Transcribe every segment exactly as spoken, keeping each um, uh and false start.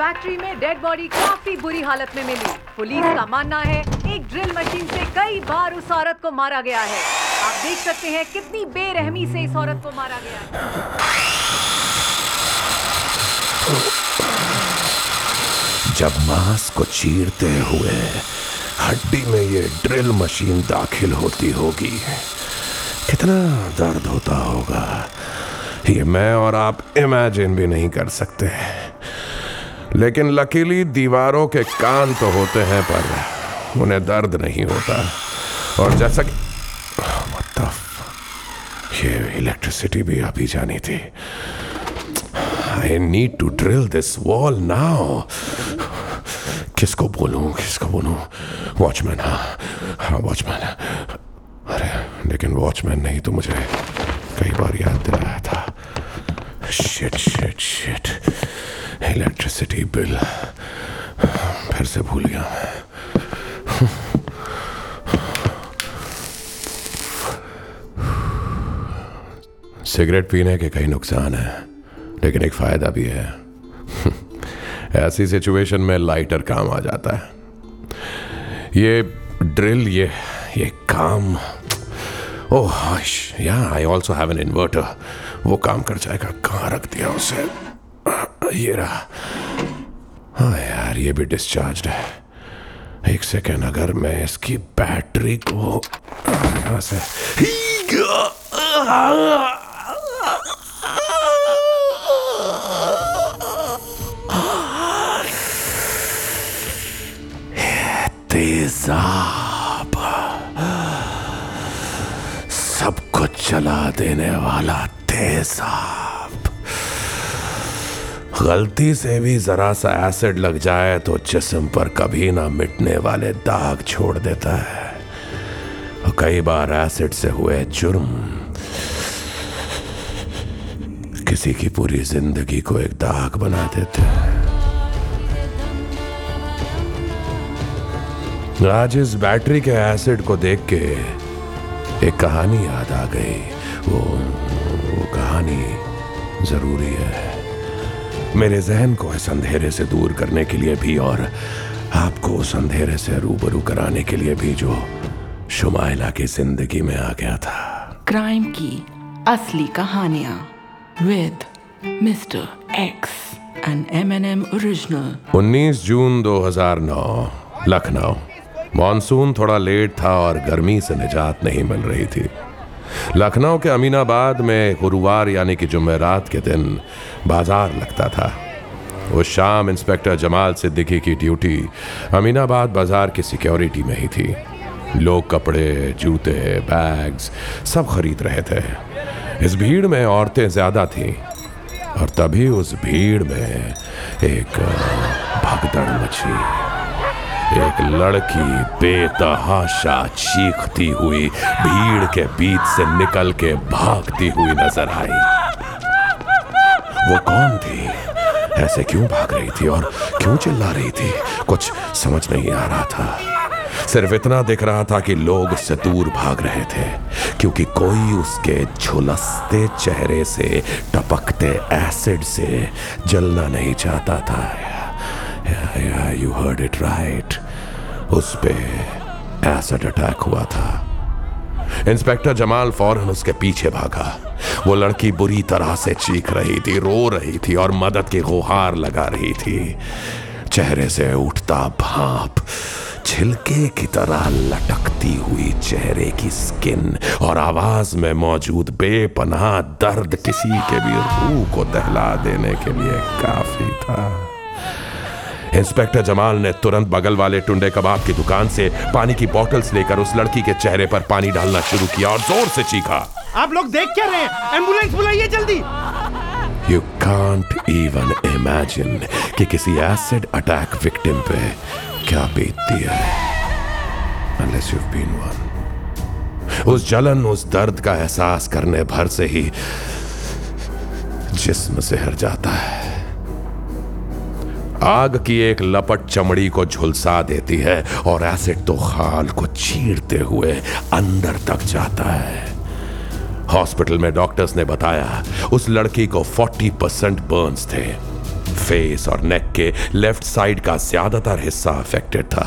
Factory में dead body काफी बुरी हालत में मिली। पुलिस का मानना है एक ड्रिल मशीन से कई बार उस औरत को मारा गया है। आप देख सकते हैं कितनी बेरहमी से इस औरत को मारा गया है। जब मांस को चीरते हुए हड्डी में ये ड्रिल मशीन दाखिल होती होगी, कितना दर्द होता होगा ये मैं और आप इमेजिन भी नहीं कर सकते। लेकिन लकीली दीवारों के कान तो होते हैं पर उन्हें दर्द नहीं होता। और जैसा कि ये इलेक्ट्रिसिटी भी अभी जानी थी। I need to drill this wall now. किसको बोलूं किसको बोलूं वॉचमैन। हाँ हाँ वॉचमैन। अरे लेकिन वॉचमैन नहीं तो मुझे कई बार याद दिलाया था। Shit shit shit electricity bill फिर से भूल गया मैं। सिगरेट पीने के कई नुकसान है लेकिन एक फायदा भी है। ऐसी सिचुएशन में लाइटर काम आ जाता है। ये ड्रिल ये ये काम ओह हाश या I also have an inverter. वो काम कर जाएगा। कहाँ रख दिया उसे? ये रहा। हाँ यार ये भी डिस्चार्ज्ड है। एक सेकेंड अगर मैं इसकी बैटरी को यहाँ से तेजाब सब कुछ चला देने वाला तेजाब। गलती से भी जरा सा एसिड लग जाए तो जिस्म पर कभी ना मिटने वाले दाग छोड़ देता है। और कई बार एसिड से हुए जुर्म किसी की पूरी जिंदगी को एक दाग बना देते हैं। आज इस बैटरी के एसिड को देख के एक कहानी याद आ गई। वो वो कहानी जरूरी है मेरे जहन को इस अंधेरे से दूर करने के लिए भी और आपको उस अंधेरे से रूबरू कराने के लिए भी जो शुमाइला की जिंदगी में आ गया था। क्राइम की असली कहानियां with mister X an M and M original. उन्नीस जून दो हज़ार नौ लखनऊ। मॉनसून थोड़ा लेट था और गर्मी से निजात नहीं मिल रही थी। लखनऊ के अमीनाबाद में गुरुवार यानी कि जुमेरात के दिन बाजार लगता था। उस शाम इंस्पेक्टर जमाल सिद्दीकी की ड्यूटी अमीनाबाद बाजार की सिक्योरिटी में ही थी। लोग कपड़े जूते बैग्स सब खरीद रहे थे। इस भीड़ में औरतें ज़्यादा थीं और तभी उस भीड़ में एक भगदड़ मची। एक लड़की बेतहाशा चीखती हुई भीड़ के बीच से निकल के भागती हुई नजर आई। वो कौन थी? ऐसे क्यों भाग रही थी और क्यों चिल्ला रही थी? कुछ समझ नहीं आ रहा था। सिर्फ इतना दिख रहा था कि लोग उससे दूर भाग रहे थे क्योंकि कोई उसके झुलसते चेहरे से टपकते एसिड से जलना नहीं चाहता था। Yeah, yeah, you heard it right. उस पे एसिड अटैक हुआ था। इंस्पेक्टर जमाल फौरन उसके पीछे भागा। वो लड़की बुरी तरह से चीख रही थी, रो रही थी और मदद की गुहार लगा रही थी। चेहरे से उठता भाप, छिलके की तरह लटकती हुई चेहरे की स्किन और आवाज में मौजूद बेपनाह दर्द किसी के भी रूह को दहला देने के लिए काफी था। इंस्पेक्टर जमाल ने तुरंत बगल वाले टुंडे कबाब की दुकान से पानी की बॉटल्स लेकर उस लड़की के चेहरे पर पानी डालना शुरू किया और जोर से चीखा, आप लोग देख क्या रहे हैं? एम्बुलेंस बुलाइए जल्दी। You can't even imagine कि किसी एसिड अटैक विक्टिम पे क्या बीतती है unless you've been one। उस जलन उस दर्द का एहसास करने भर से ही जिस्म से हर जाता है। आग की एक लपट चमड़ी को झुलसा देती है और एसिड तो खाल को चीरते हुए अंदर तक जाता है। हॉस्पिटल में डॉक्टर्स ने बताया उस लड़की को चालीस परसेंट बर्न्स थे। फेस और नेक के लेफ्ट साइड का ज्यादातर हिस्सा अफेक्टेड था।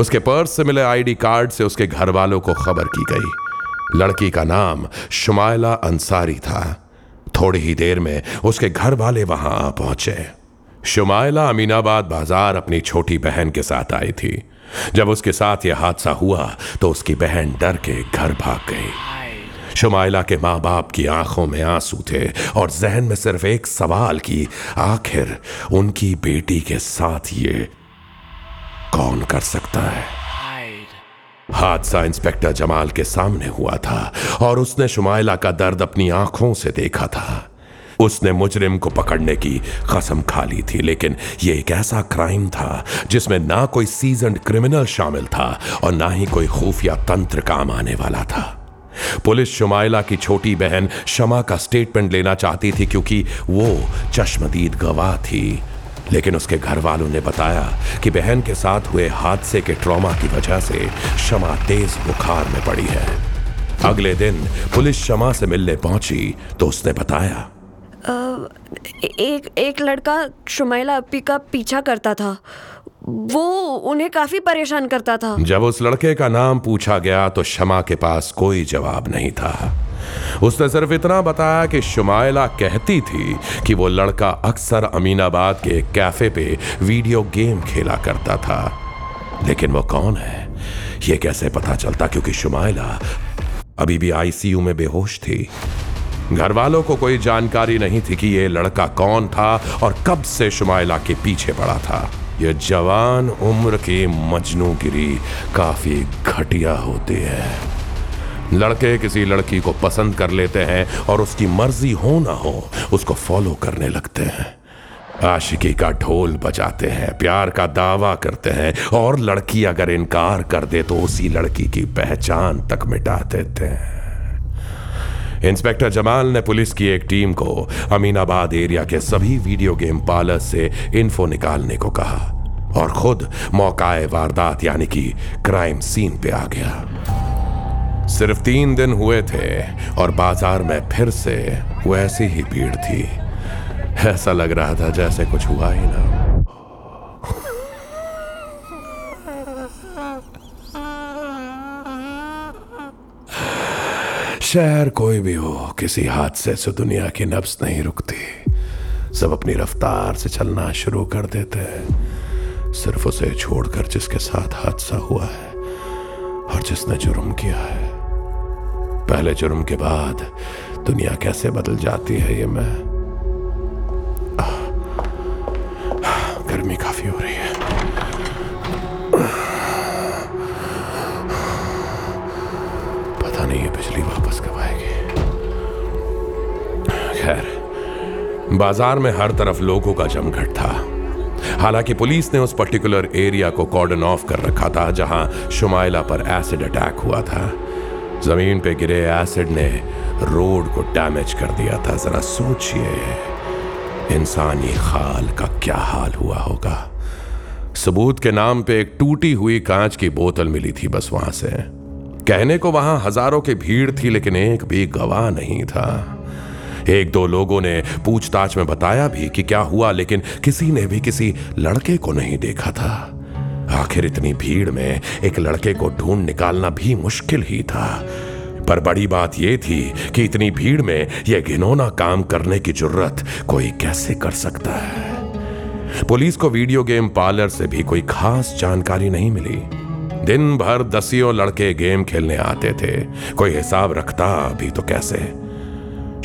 उसके पर्स से मिले आईडी कार्ड से उसके घर वालों को खबर की गई। लड़की का नाम शौमाइला अंसारी था। थोड़ी ही देर में उसके घर वाले वहां आ पहुंचे। शौमाइला अमीनाबाद बाजार अपनी छोटी बहन के साथ आई थी। जब उसके साथ यह हादसा हुआ तो उसकी बहन डर के घर भाग गई। शौमाइला के माँ बाप की आंखों में आंसू थे और जहन में सिर्फ एक सवाल कि आखिर उनकी बेटी के साथ ये कौन कर सकता है। हादसा इंस्पेक्टर जमाल के सामने हुआ था और उसने शौमाइला का दर्द अपनी आंखों से देखा था। उसने मुजरिम को पकड़ने की कसम खा ली थी, लेकिन यह एक ऐसा क्राइम था जिसमें ना कोई सीजन्ड क्रिमिनल शामिल था और ना ही कोई खुफिया तंत्र काम आने वाला था। पुलिस शौमाइला की छोटी बहन शमा का स्टेटमेंट लेना चाहती थी क्योंकि वो चश्मदीद गवाह थी, लेकिन उसके घर वालों ने बताया कि बहन के साथ हुए हादसे के ट्रॉमा की वजह से शमा तेज बुखार में पड़ी है। अगले दिन पुलिस शमा से मिलने पहुंची तो उसने बताया, एक एक लड़का शौमाइला अपी का पीछा करता था, वो उन्हें काफी परेशान करता था। जब उस लड़के का नाम पूछा गया तो शमा के पास कोई जवाब नहीं था। उसने सिर्फ इतना बताया कि शौमाइला कहती थी कि वो लड़का अक्सर अमीनाबाद के एक कैफे पे वीडियो गेम खेला करता था, लेकिन वो कौन है ये कैसे पता चलता क्योंकि शौमाइला अभी भी आईसीयू में बेहोश थी। घर वालों को कोई जानकारी नहीं थी कि ये लड़का कौन था और कब से शौमाइला के पीछे पड़ा था। ये जवान उम्र की मजनूगिरी काफी घटिया होती है। लड़के किसी लड़की को पसंद कर लेते हैं और उसकी मर्जी हो ना हो उसको फॉलो करने लगते हैं, आशिकी का ढोल बजाते हैं, प्यार का दावा करते हैं और लड़की अगर इनकार कर दे तो उसी लड़की की पहचान तक मिटा देते हैं। इंस्पेक्टर जमाल ने पुलिस की एक टीम को अमीनाबाद एरिया के सभी वीडियो गेम पार्लर से इन्फो निकालने को कहा और खुद मौकाए वारदात यानी कि क्राइम सीन पे आ गया। सिर्फ तीन दिन हुए थे और बाजार में फिर से वैसी ही भीड़ थी। ऐसा लग रहा था जैसे कुछ हुआ ही ना। शहर कोई भी हो, किसी हादसे से दुनिया की नब्ज नहीं रुकती। सब अपनी रफ्तार से चलना शुरू कर देते हैं, सिर्फ उसे छोड़कर जिसके साथ हादसा हुआ है और जिसने जुर्म किया है। पहले जुर्म के बाद दुनिया कैसे बदल जाती है ये मैं। आ, गर्मी काफी हो रही है। पता नहीं ये बिजली वापस कब आएगी। खैर, बाजार में हर तरफ लोगों का जमघट था। हालांकि पुलिस ने उस पर्टिकुलर एरिया को कॉर्डन ऑफ कर रखा था जहां शौमाइला पर एसिड अटैक हुआ था। जमीन पे गिरे एसिड ने रोड को डैमेज कर दिया था। जरा सोचिए इंसानी खाल का क्या हाल हुआ होगा। सबूत के नाम पे एक टूटी हुई कांच की बोतल मिली थी बस वहां से। कहने को वहां हजारों की भीड़ थी लेकिन एक भी गवाह नहीं था। एक दो लोगों ने पूछताछ में बताया भी कि क्या हुआ, लेकिन किसी ने भी किसी लड़के को नहीं देखा था। आखिर इतनी भीड़ में एक लड़के को ढूंढ निकालना भी मुश्किल ही था, पर बड़ी बात यह थी कि इतनी भीड़ में यह घिनौना काम करने की जुर्रत कोई कैसे कर सकता है। पुलिस को वीडियो गेम पार्लर से भी कोई खास जानकारी नहीं मिली। दिन भर दसियों लड़के गेम खेलने आते थे, कोई हिसाब रखता भी तो कैसे।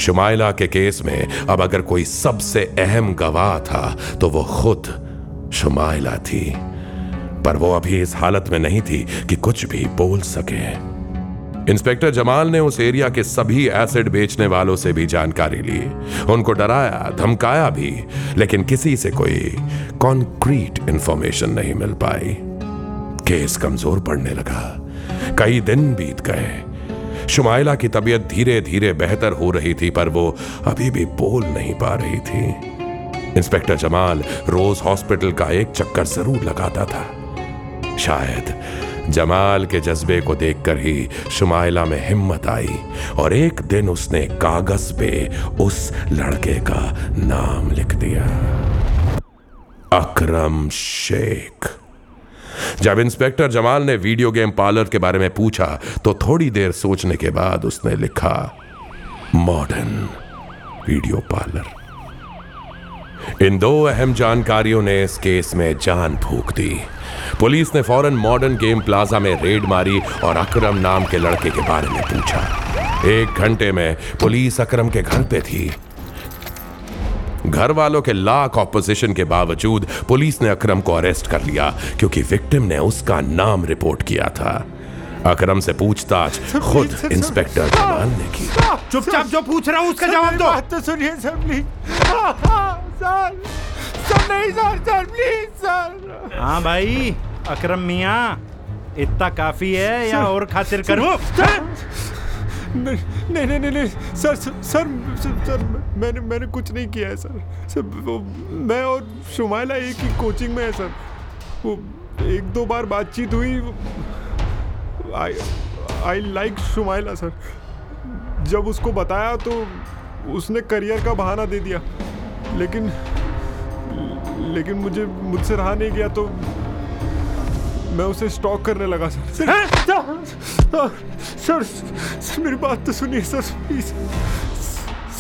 शौमाइला के केस में अब अगर कोई सबसे अहम गवाह था तो वो खुद शौमाइला थी, पर वो अभी इस हालत में नहीं थी कि कुछ भी बोल सके। इंस्पेक्टर जमाल ने उस एरिया के सभी एसिड बेचने वालों से भी जानकारी ली, उनको डराया धमकाया भी, लेकिन किसी से कोई कॉन्क्रीट इंफॉर्मेशन नहीं मिल पाई। केस कमजोर पड़ने लगा। कई दिन बीत गए। शौमाइला की तबीयत धीरे धीरे बेहतर हो रही थी, पर वो अभी भी बोल नहीं पा रही थी। इंस्पेक्टर जमाल रोज हॉस्पिटल का एक चक्कर जरूर लगाता था। शायद जमाल के जज्बे को देखकर ही शौमाइला में हिम्मत आई और एक दिन उसने कागज पे उस लड़के का नाम लिख दिया। अकरम शेख। जब इंस्पेक्टर जमाल ने वीडियो गेम पार्लर के बारे में पूछा तो थोड़ी देर सोचने के बाद उसने लिखा मॉडर्न वीडियो पार्लर। इन दो अहम जानकारियों ने इस केस में जान फूंक दी। पुलिस ने फौरन मॉडर्न गेम प्लाजा में रेड मारी और अकरम नाम के लड़के के बारे में पूछा। एक घंटे में पुलिस अकरम के घर पे थी। घर वालों के लाख ऑपोजिशन के बावजूद पुलिस ने अकरम को अरेस्ट कर लिया क्योंकि विक्टिम ने उसका नाम रिपोर्ट किया था। अकरम से पूछताछ खुद इंस्पेक्टर जमाल ने की। चुपचाप जो पूछ रहा हूं उसका जवाब दो। बात तो सुनिए सर, प्लीज सर, नहीं सर, सर प्लीज सर। हाँ भाई अकरम मियां, इतना काफी है या और खातिर करूं? नहीं नहीं नहीं नहीं सर सर सर मैंने मैंने कुछ नहीं किया है सर। सर मैं और शुमाइला एक ही कोचिंग में है सर। वो एक दो बार बातचीत हुई। I I like Shumaila sir. जब उसको बताया तो उसने करियर का बहाना दे दिया, लेकिन लेकिन मुझे मुझसे रहा नहीं गया तो मैं उसे स्टॉक करने लगा sir. Sir, sir, sir, sir मेरी बात तो सुनिए सर प्लीज।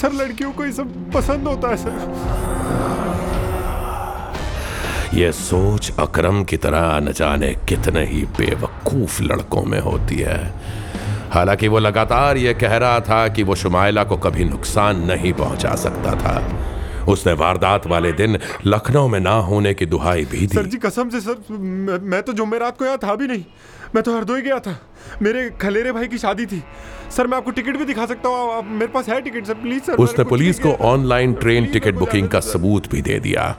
सर लड़कियों को ये सब पसंद होता है सर। ये सोच अकरम की तरह न जाने कितने ही बेवकूफ लड़कों में होती है। हालांकि वो लगातार ये कह रहा था कि वो शुमाइला को कभी नुकसान नहीं पहुंचा सकता था। उसने वारदात वाले दिन लखनऊ में ना होने की दुहाई भी दी। सर जी कसम से सर, मैं, मैं तो जुम्मेरात को यहाँ था भी नहीं। मैं तो हरदोई गया था, मेरे खलेरे भाई की शादी थी सर। मैं आपको टिकट भी दिखा सकता हूँ, मेरे पास है टिकट सर प्लीज सर। उसने पुलिस को ऑनलाइन ट्रेन टिकट बुकिंग का सबूत भी दे दिया।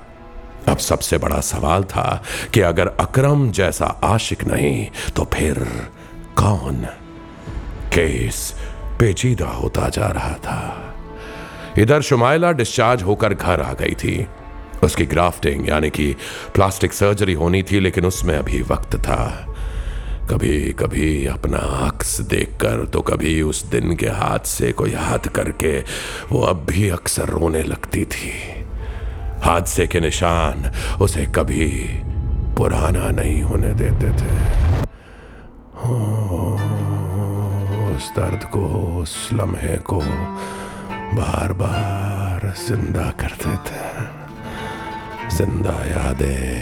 अब सबसे बड़ा सवाल था कि अगर अकरम जैसा आशिक नहीं तो फिर कौन? केस पेचीदा होता जा रहा था। इधर शुमाइला डिस्चार्ज होकर घर आ गई थी। उसकी ग्राफ्टिंग यानी कि प्लास्टिक सर्जरी होनी थी, लेकिन उसमें अभी वक्त था। कभी कभी अपना अक्स देखकर तो कभी उस दिन के हादसे को याद करके वो अब भी अक्सर रोने लगती थी। हादसे के निशान उसे कभी पुराना नहीं होने देते थे। उस दर्द को, उस लम्हे को बार बार जिंदा करते थे। जिंदा यादें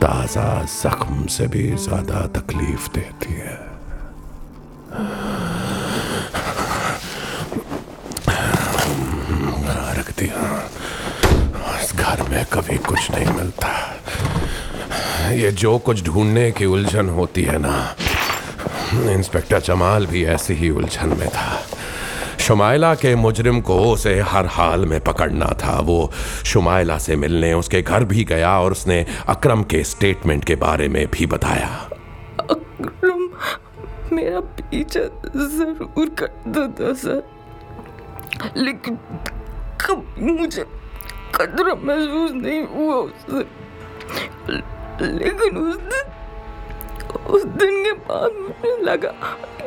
ताजा जख्म से भी ज्यादा तकलीफ देती है। रख दिया इस घर में, कभी कुछ नहीं मिलता। ये जो कुछ ढूंढने की उलझन होती है ना, इंस्पेक्टर जमाल भी ऐसी ही उलझन में था। शुमाइला के मुजरिम को उसे हर हाल में पकड़ना था। वो शुमाइला से मिलने उसके घर भी गया और उसने अकरम के स्टेटमेंट के बारे में भी बताया। अकरम मेरा पीछा जरूर करता था सर, लेकिन कभी मुझे खतरा महसूस नहीं हुआ उससे। लेकिन उस दिन उस दिन के बाद मुझे लगा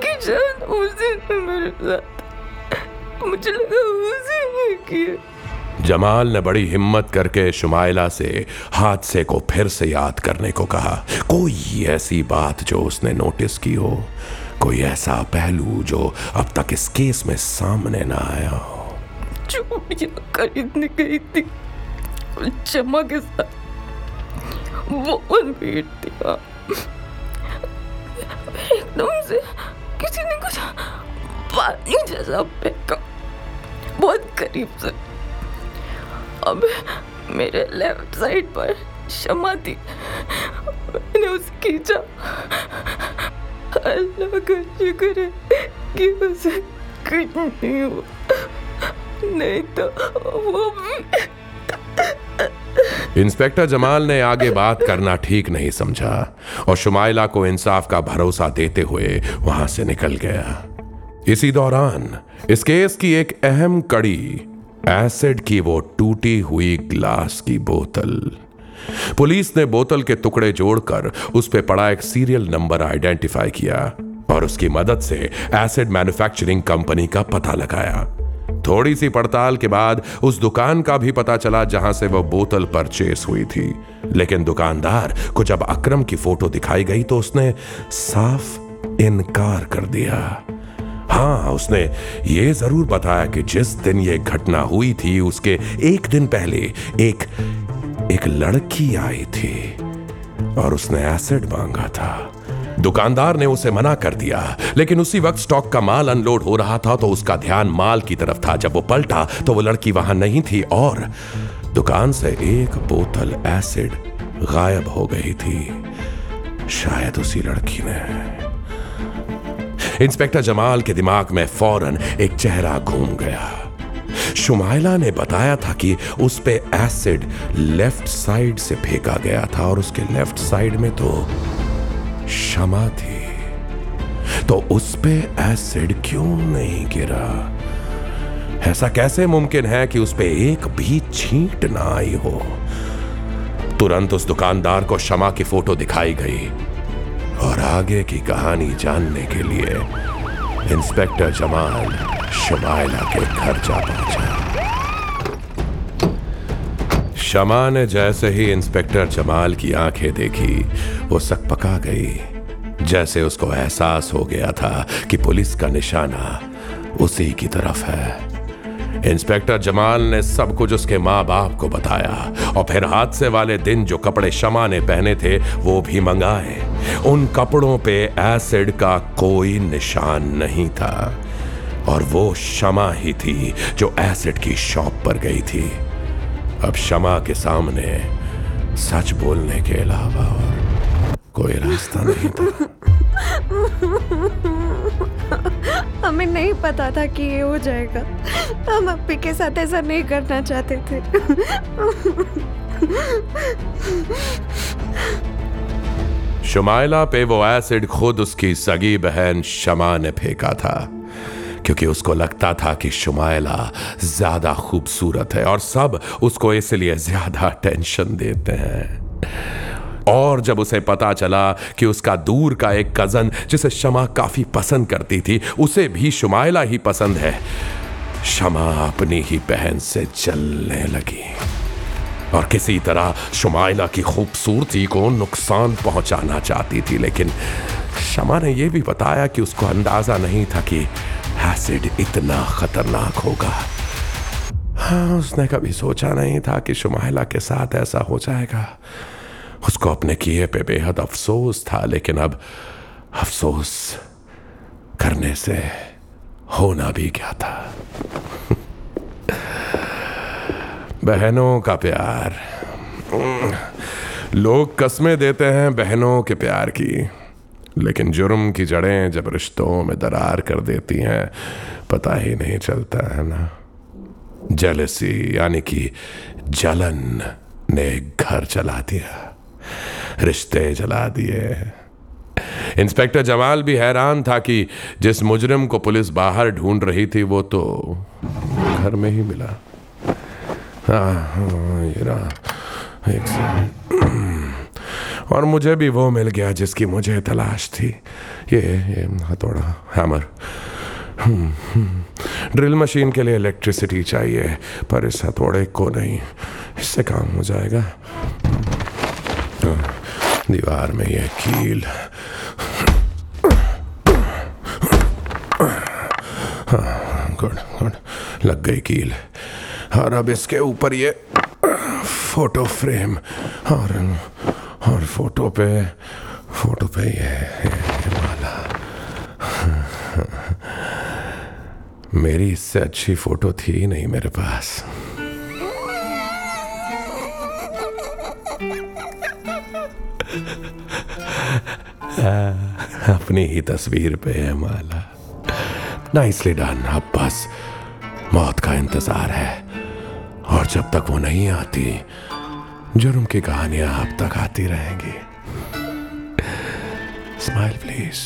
कि शायद उस दिन मेरे साथ मुझे लगा। जमाल ने बड़ी हिम्मत करके शुमाइला से हादसे को फिर से याद करने को कहा। कोई ऐसी बात जो उसने नोटिस की हो, कोई ऐसा पहलू जो अब तक इस केस में सामने ना आया हो। चूड़ियां खरीदने गई थी शमा के साथ, वो भेंट दिया। एकदम से किसी ने कुछ पानी जैसा फेंका, बहुत करीब से। अब मेरे लेफ्ट साइड पर शमा थी, मैंने उसे खींचा। अल्लाह का शुक्र है कि उसे कुछ नहीं हुआ, नहीं तो वो भी। इंस्पेक्टर जमाल ने आगे बात करना ठीक नहीं समझा और शुमाइला को इंसाफ का भरोसा देते हुए वहां से निकल गया। इसी दौरान इस केस की एक अहम कड़ी, एसिड की वो टूटी हुई ग्लास की बोतल। पुलिस ने बोतल के टुकड़े जोड़कर उस पे पड़ा एक सीरियल नंबर आइडेंटिफाई किया और उसकी मदद से एसिड मैन्युफैक्चरिंग कंपनी का पता लगाया। थोड़ी सी पड़ताल के बाद उस दुकान का भी पता चला जहां से वह बोतल परचेस हुई थी, लेकिन दुकानदार को जब अकरम की फोटो दिखाई गई तो उसने साफ इनकार कर दिया। हाँ, उसने ये जरूर बताया कि जिस दिन यह घटना हुई थी उसके एक दिन पहले एक एक लड़की आई थी और उसने एसिड मांगा था। दुकानदार ने उसे मना कर दिया, लेकिन उसी वक्त स्टॉक का माल अनलोड हो रहा था तो उसका ध्यान माल की तरफ था। जब वो पलटा तो वो लड़की वहां नहीं थी और दुकान से एक बोतल एसिड गायब हो गई थी, शायद उसी लड़की ने। इंस्पेक्टर जमाल के दिमाग में फौरन एक चेहरा घूम गया। शुमाइला ने बताया था कि उस पे एसिड लेफ्ट साइड से फेंका गया था और उसके लेफ्ट साइड में तो शमा थी, तो उस पे एसिड क्यों नहीं गिरा? ऐसा कैसे मुमकिन है कि उस पे एक भी छींट ना आई हो? तुरंत उस दुकानदार को शमा की फोटो दिखाई गई और आगे की कहानी जानने के लिए इंस्पेक्टर जमाल शमाइला के घर जा पहुंचा। शमा ने जैसे ही इंस्पेक्टर जमाल की आंखें देखी वो सकपका गई, जैसे उसको एहसास हो गया था कि पुलिस का निशाना उसी की तरफ है। इंस्पेक्टर जमाल ने सब कुछ उसके माँ बाप को बताया और फिर हादसे वाले दिन जो कपड़े शमा ने पहने थे वो भी मंगाए। उन कपड़ों पे एसिड का कोई निशान नहीं था और वो शमा ही थी जो एसिड की शॉप पर गई थी। अब शमा के सामने सच बोलने के अलावा और कोई रास्ता नहीं था। हमें नहीं पता था कि ये हो जाएगा, हम अप्पी के साथ ऐसा नहीं करना चाहते थे। शुमाइला पे वो एसिड खुद उसकी सगी बहन शमा ने फेंका था, क्योंकि उसको लगता था कि शुमाइला ज्यादा खूबसूरत है और सब उसको इसलिए ज्यादा टेंशन देते हैं। और जब उसे पता चला कि उसका दूर का एक कजन जिसे शमा काफी पसंद करती थी उसे भी शुमाइला ही पसंद है, शमा अपनी ही बहन से जलने लगी और किसी तरह शुमाइला की खूबसूरती को नुकसान पहुंचाना चाहती थी। लेकिन शमा ने यह भी बताया कि उसको अंदाजा नहीं था कि एसिड इतना खतरनाक होगा। हाँ, उसने कभी सोचा नहीं था कि शुमाइला के साथ ऐसा हो जाएगा। उसको अपने किए पे बेहद अफसोस था, लेकिन अब अफसोस करने से होना भी क्या था। बहनों का प्यार, लोग कस्में देते हैं बहनों के प्यार की, लेकिन जुर्म की जड़ें जब रिश्तों में दरार कर देती हैं पता ही नहीं चलता है ना। जेलसी यानी कि जलन ने घर चला दिया, रिश्ते जला दिए। इंस्पेक्टर जमाल भी हैरान था कि जिस मुजरिम को पुलिस बाहर ढूंढ रही थी वो तो घर में ही मिला। हाँ, ये रहा, एक सेकंड। और मुझे भी वो मिल गया जिसकी मुझे तलाश थी। ये, ये हथौड़ा, हैमर, ड्रिल मशीन के लिए इलेक्ट्रिसिटी चाहिए, पर इस हथौड़े को नहीं, इससे काम हो जाएगा। दीवार में यह कील, हाँ, गुड गुड, लग गई कील। और अब इसके ऊपर ये फोटो फ्रेम और और फोटो पे फोटो पे ये माला। मेरी इससे अच्छी फोटो थी नहीं मेरे पास। अपनी ही तस्वीर पे है माला। Nicely done. अब बस मौत का इंतजार है और जब तक वो नहीं आती जुर्म की कहानियां अब तक आती रहेंगी। Smile please.